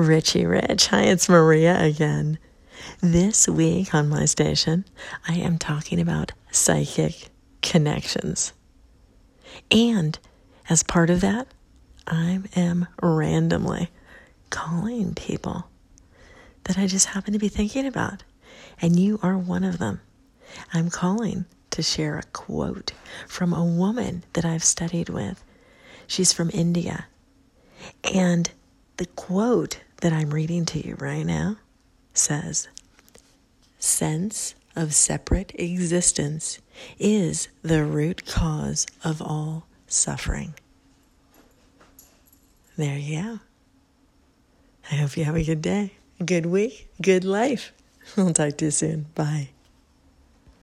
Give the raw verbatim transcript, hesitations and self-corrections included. Richie Rich. Hi, it's Maria again. This week on my station, I am talking about psychic connections. And as part of that, I am randomly calling people that I just happen to be thinking about. And you are one of them. I'm calling to share a quote from a woman that I've studied with. She's from India. And the quote that I'm reading to you right now says, "Sense of separate existence is the root cause of all suffering." There you go. I hope you have a good day, a good week, good life. I'll talk to you soon. Bye.